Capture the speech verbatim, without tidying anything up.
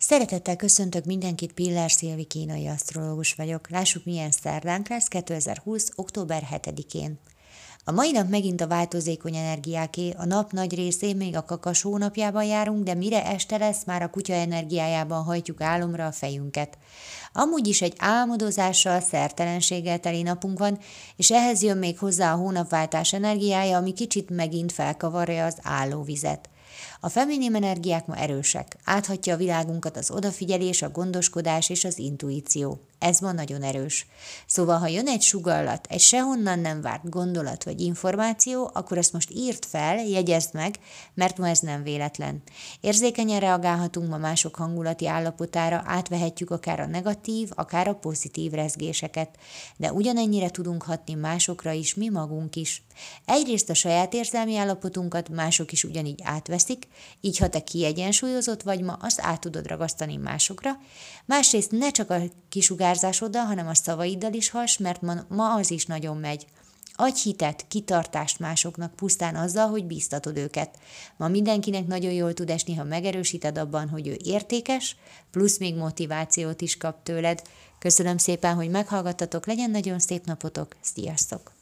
Szeretettel köszöntök mindenkit, Piller Szilvi kínai asztrológus vagyok. Lássuk, milyen szerdánk lesz kétezer-húsz október hetedikén. A mai nap megint a változékony energiáké, a nap nagy részén még a kakas hónapjában járunk, de mire este lesz, már a kutya energiájában hajtjuk álomra a fejünket. Amúgy is egy álmodozással, szertelenséggel teli napunk van, és ehhez jön még hozzá a hónapváltás energiája, ami kicsit megint felkavarja az állóvizet. A feminin energiák ma erősek, áthatja a világunkat az odafigyelés, a gondoskodás és az intuíció. Ez ma nagyon erős. Szóval, ha jön egy sugallat, egy sehonnan nem várt gondolat vagy információ, akkor ezt most írd fel, jegyezd meg, mert ma ez nem véletlen. Érzékenyen reagálhatunk ma mások hangulati állapotára, átvehetjük akár a negatív, akár a pozitív rezgéseket, de ugyanennyire tudunk hatni másokra is, mi magunk is. Egyrészt a saját érzelmi állapotunkat mások is ugyanígy átveszik, így ha te kiegyensúlyozott vagy ma, azt át tudod ragasztani másokra, másrészt ne csak a kisugállásokat, hanem a szavaiddal is hass, mert ma, ma az is nagyon megy. Adj hitet, kitartást másoknak pusztán azzal, hogy bíztatod őket. Ma mindenkinek nagyon jól tud esni, ha megerősíted abban, hogy ő értékes, plusz még motivációt is kap tőled. Köszönöm szépen, hogy meghallgattatok, legyen nagyon szép napotok, sziasztok!